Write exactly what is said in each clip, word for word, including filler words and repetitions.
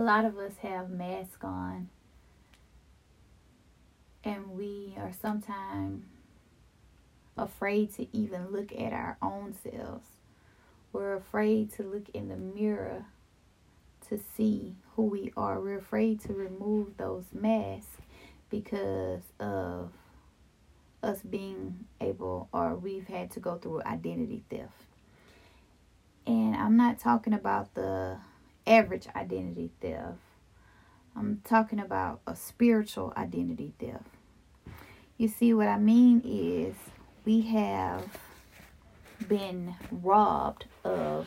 a lot of us have masks on, and we are sometimes afraid to even look at our own selves. We're afraid to look in the mirror to see who we are. We're afraid to remove those masks because of us being able, or we've had to go through identity theft. And I'm not talking about the average identity theft. I'm talking about a spiritual identity theft. You see, what I mean is we have been robbed of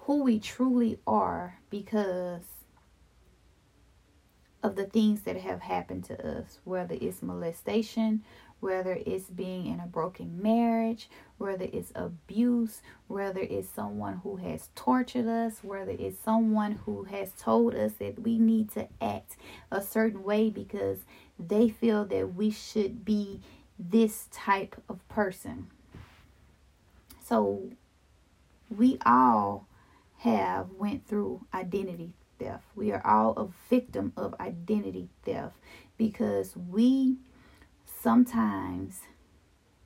who we truly are because of the things that have happened to us, whether it's molestation, whether it's being in a broken marriage, whether it's abuse, whether it's someone who has tortured us, whether it's someone who has told us that we need to act a certain way because they feel that we should be this type of person. So we all have went through identity theft. We are all a victim of identity theft because we sometimes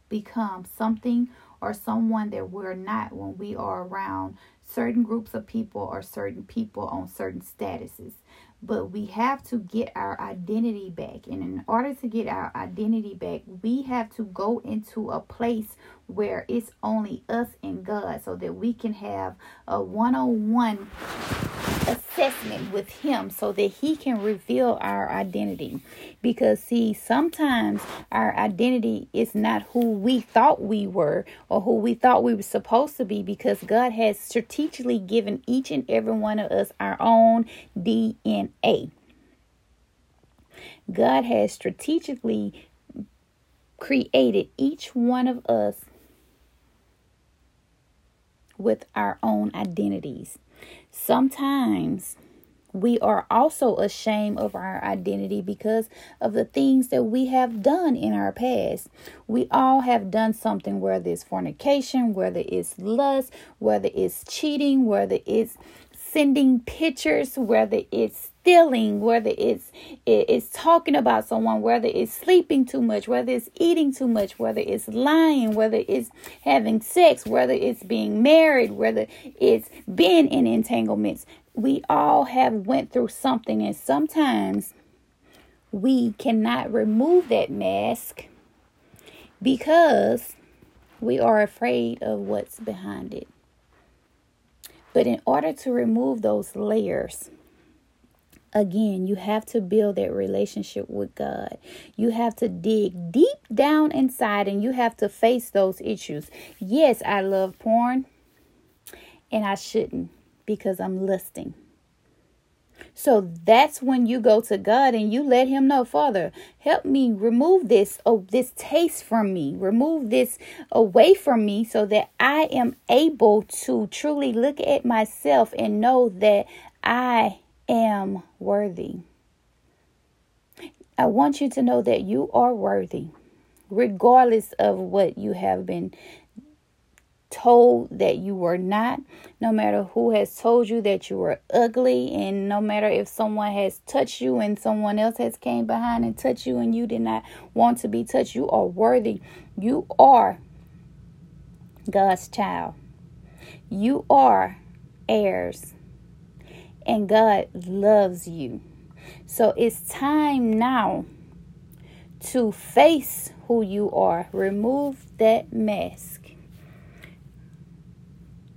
become something or someone that we're not when we are around certain groups of people or certain people on certain statuses. But we have to get our identity back. And in order to get our identity back, we have to go into a place where it's only us and God so that we can have a one-on-one assessment with him so that he can reveal our identity. Because see, sometimes our identity is not who we thought we were or who we thought we were supposed to be, because God has strategically given each and every one of us our own D N A. God has strategically created each one of us with our own identities. Sometimes we are also ashamed of our identity because of the things that we have done in our past. We all have done something, whether it's fornication, whether it's lust, whether it's cheating, whether it's sending pictures, whether it's stealing, whether it's it's talking about someone, whether it's sleeping too much, whether it's eating too much, whether it's lying, whether it's having sex, whether it's being married, whether it's been in entanglements. We all have went through something, and sometimes we cannot remove that mask because we are afraid of what's behind it. But in order to remove those layers, again, you have to build that relationship with God. You have to dig deep down inside, and you have to face those issues. Yes, I love porn, and I shouldn't because I'm lusting. So that's when you go to God and you let him know, Father, help me remove this, oh, this taste from me. Remove this away from me so that I am able to truly look at myself and know that I am worthy. I want you to know that you are worthy, regardless of what you have been told that you were not, no matter who has told you that you were ugly, and no matter if someone has touched you and someone else has came behind and touched you and you did not want to be touched. You are worthy. You are God's child. You are heirs, and God loves you. So it's time now to face who you are. Remove that mask.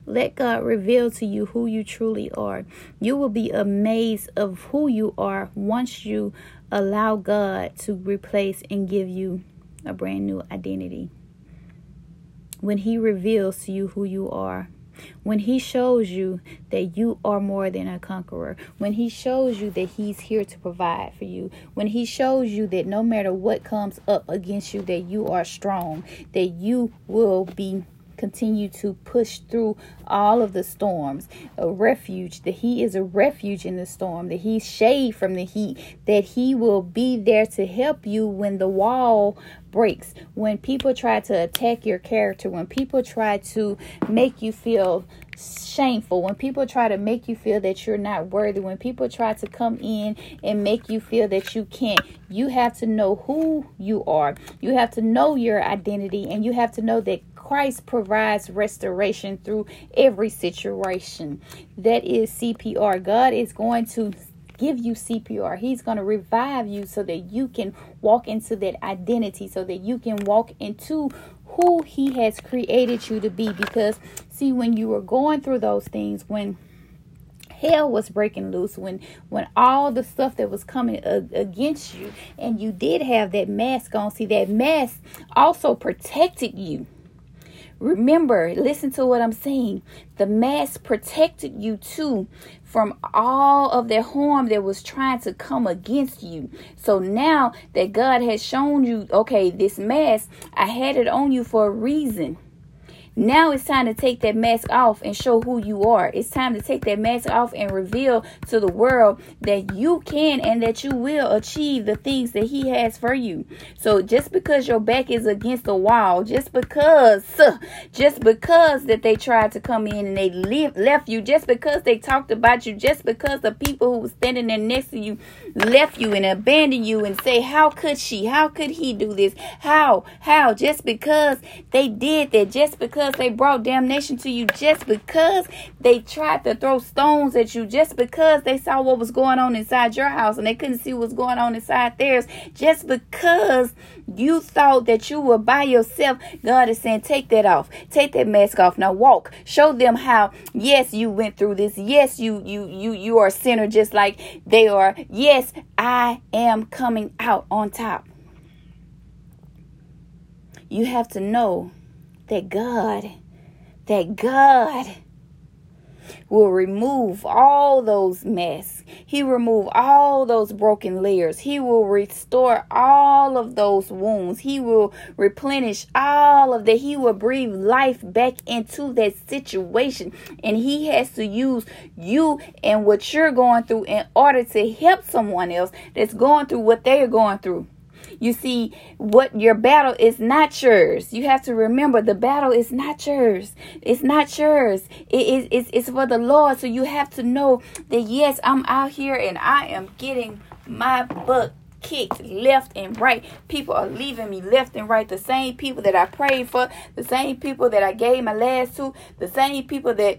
Let God reveal to you who you truly are. You will be amazed of who you are once you allow God to replace and give you a brand new identity. When he reveals to you who you are, when he shows you that you are more than a conqueror, when he shows you that he's here to provide for you, when he shows you that no matter what comes up against you, that you are strong, that you will be continue to push through all of the storms. A refuge, that he is a refuge in the storm, that he's shade from the heat, that he will be there to help you when the wall breaks, when people try to attack your character, when people try to make you feel shameful, when people try to make you feel that you're not worthy, when people try to come in and make you feel that you can't. You have to know who you are. You have to know your identity, and you have to know that Christ provides restoration through every situation. That is C P R. God is going to give you C P R. He's going to revive you so that you can walk into that identity, so that you can walk into who he has created you to be. Because see, when you were going through those things, when hell was breaking loose, when when all the stuff that was coming uh, against you, and you did have that mask on, see, that mask also protected you. Remember, listen to what I'm saying. The mask protected you too from all of that harm that was trying to come against you. So now that God has shown you, okay, this mask, I had it on you for a reason. Now it's time to take that mask off and show who you are. It's time to take that mask off and reveal to the world that you can and that you will achieve the things that he has for you. So just because your back is against the wall, just because, just because that they tried to come in and they leave, left you, just because they talked about you, just because the people who were standing there next to you left you and abandoned you and say, how could she? How could he do this? How? How? Just because they did that, just because they brought damnation to you, just because they tried to throw stones at you, just because they saw what was going on inside your house and they couldn't see what's going on inside theirs, just because you thought that you were by yourself, God is saying, take that off, take that mask off. Now walk, show them how. Yes, you went through this. Yes, you you you you are a sinner just like they are. Yes, I am coming out on top. You have to know that God, that God will remove all those masks. He will remove all those broken layers. He will restore all of those wounds. He will replenish all of that. He will breathe life back into that situation. And he has to use you and what you're going through in order to help someone else that's going through what they are going through. You see, what your battle is not yours. You have to remember, the battle is not yours. It's not yours. It is. It's, it's for the Lord. So you have to know that, yes, I'm out here and I am getting my butt kicked left and right. People are leaving me left and right. The same people that I prayed for, the same people that I gave my last to, the same people that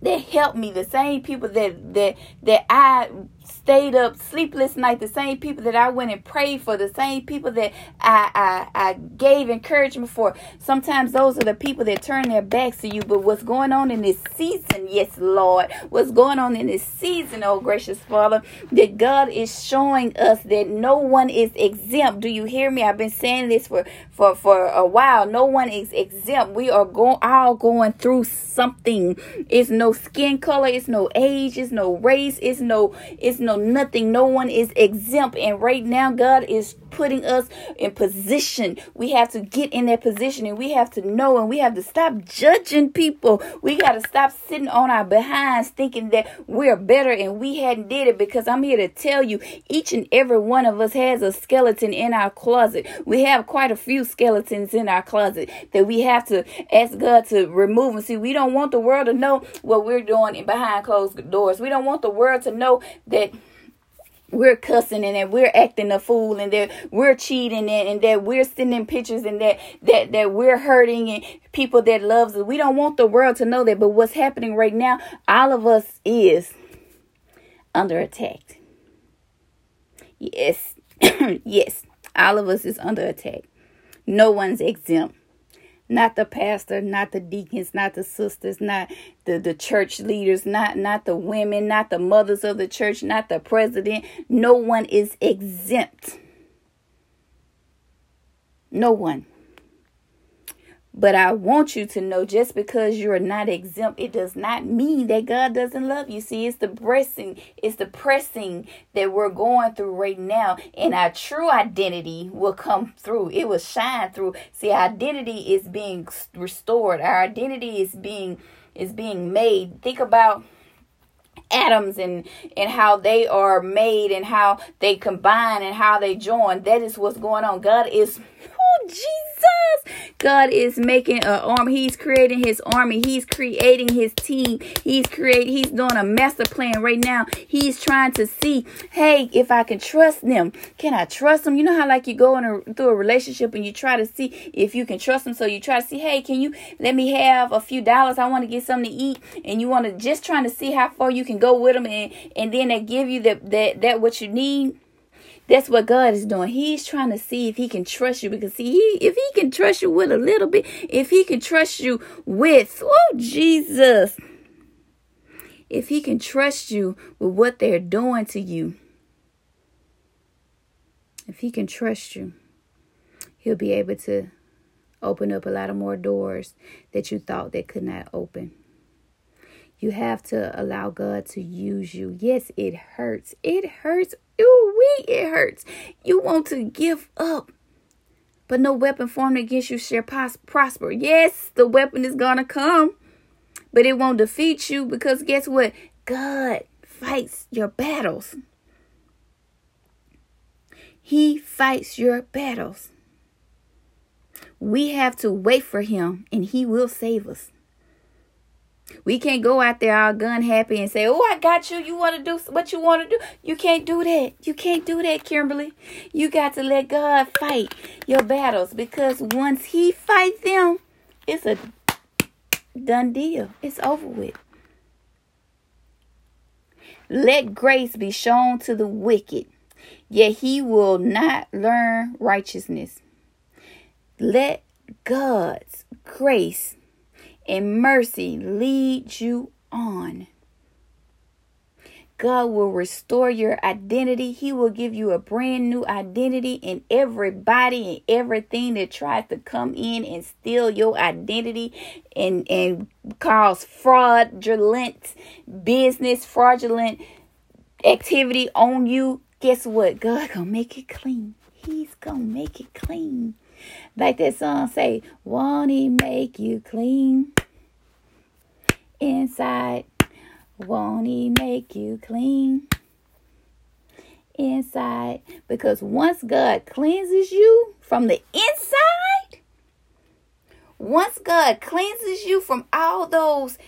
that helped me, the same people that that that I stayed up sleepless night, the same people that I went and prayed for, the same people that I, I I gave encouragement for. Sometimes those are the people that turn their backs to you. But what's going on in this season, yes, Lord, what's going on in this season, oh gracious Father, that God is showing us that no one is exempt. Do you hear me? I've been saying this for, for, for a while. No one is exempt. We are go- all going through something. It's no skin color. It's no age. It's no race. It's no... It's no nothing. No one is exempt. And right now, God is putting us in position. We have to get in that position, and we have to know, and we have to stop judging people. We got to stop sitting on our behinds thinking that we're better and we hadn't did it, because I'm here to tell you, each and every one of us has a skeleton in our closet. We have quite a few skeletons in our closet that we have to ask God to remove. And see, we don't want the world to know what we're doing behind closed doors. We don't want the world to know that we're cussing and that we're acting a fool and that we're cheating and, and that we're sending pictures and that, that, that we're hurting and people that loves us. We don't want the world to know that. But what's happening right now, all of us is under attack. Yes. Yes. All of us is under attack. No one's exempt. Not the pastor, not the deacons, not the sisters, not the, the church leaders, not, not the women, not the mothers of the church, not the president. No one is exempt. No one. But I want you to know, just because you're not exempt, it does not mean that God doesn't love you. See, it's the pressing, it's the pressing that we're going through right now. And our true identity will come through. It will shine through. See, our identity is being restored. Our identity is being is being made. Think about atoms and and how they are made and how they combine and how they join. That is what's going on. God is, oh Jesus, God is making an army. He's creating his army. He's creating his team. He's create. He's doing a master plan right now. He's trying to see, hey, if I can trust them, can I trust them? You know how like you go in a, through a relationship and you try to see if you can trust them. So you try to see, hey, can you let me have a few dollars? I want to get something to eat, and you want to just trying to see how far you can go with them, and, and then they give you that that that what you need. That's what God is doing. He's trying to see if he can trust you, because see, he, if he can trust you with a little bit, if he can trust you with, oh Jesus, if he can trust you with what they're doing to you, if he can trust you, he'll be able to open up a lot of more doors that you thought that could not open. You have to allow God to use you. Yes, it hurts. It hurts. Ooh-wee, it hurts. You want to give up. But no weapon formed against you shall prosper. Yes, the weapon is going to come. But it won't defeat you, because guess what? God fights your battles. He fights your battles. We have to wait for him, and he will save us. We can't go out there all gun happy and say, oh, I got you. You want to do what you want to do. You can't do that. You can't do that, Kimberly. You got to let God fight your battles, because once he fights them, it's a done deal. It's over with. Let grace be shown to the wicked, yet he will not learn righteousness. Let God's grace and mercy lead you on. God will restore your identity. He will give you a brand new identity, and everybody and everything that tries to come in and steal your identity and, and cause fraudulent business, fraudulent activity on you, guess what? God gonna make it clean. He's gonna make it clean. Like that song say, won't he make you clean inside? Won't he make you clean inside? Because once God cleanses you from the inside, once God cleanses you from all those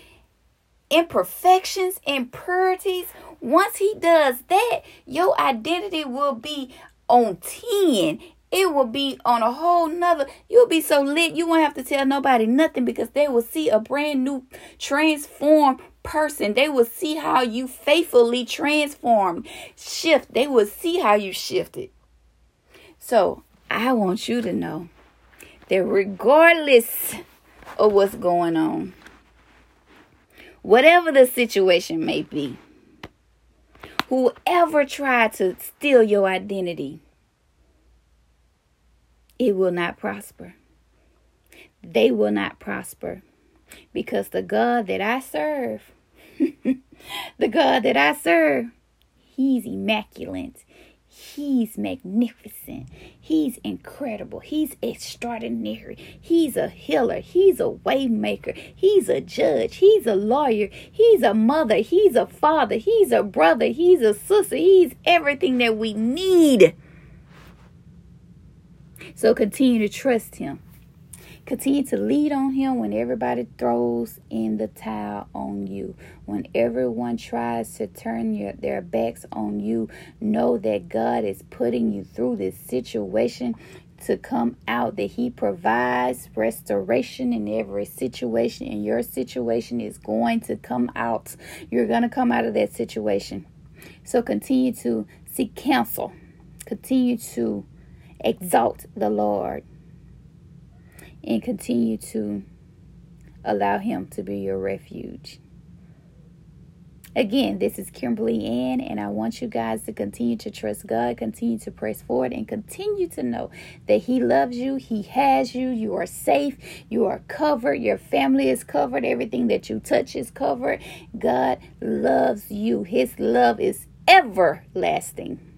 imperfections, impurities, once he does that, your identity will be on ten. It will be on a whole nother. You'll be so lit. You won't have to tell nobody nothing, because they will see a brand new transformed person. They will see how you faithfully transformed, shift. They will see how you shifted. So I want you to know that regardless of what's going on, whatever the situation may be, whoever tried to steal your identity, it will not prosper. They will not prosper, because the God that I serve, the God that I serve, he's immaculate. He's magnificent. He's incredible. He's extraordinary. He's a healer. He's a way maker. He's a judge. He's a lawyer. He's a mother. He's a father. He's a brother. He's a sister. He's everything that we need. So continue to trust him. Continue to lead on him when everybody throws in the towel on you. When everyone tries to turn your, their backs on you, know that God is putting you through this situation to come out, that he provides restoration in every situation, and your situation is going to come out. You're going to come out of that situation. So continue to seek counsel. Continue to exalt the Lord, and continue to allow him to be your refuge. Again, this is Kimberly Ann, and I want you guys to continue to trust God, continue to press forward, and continue to know that He loves you, He has you, you are safe, you are covered, your family is covered, everything that you touch is covered. God loves you. His love is everlasting.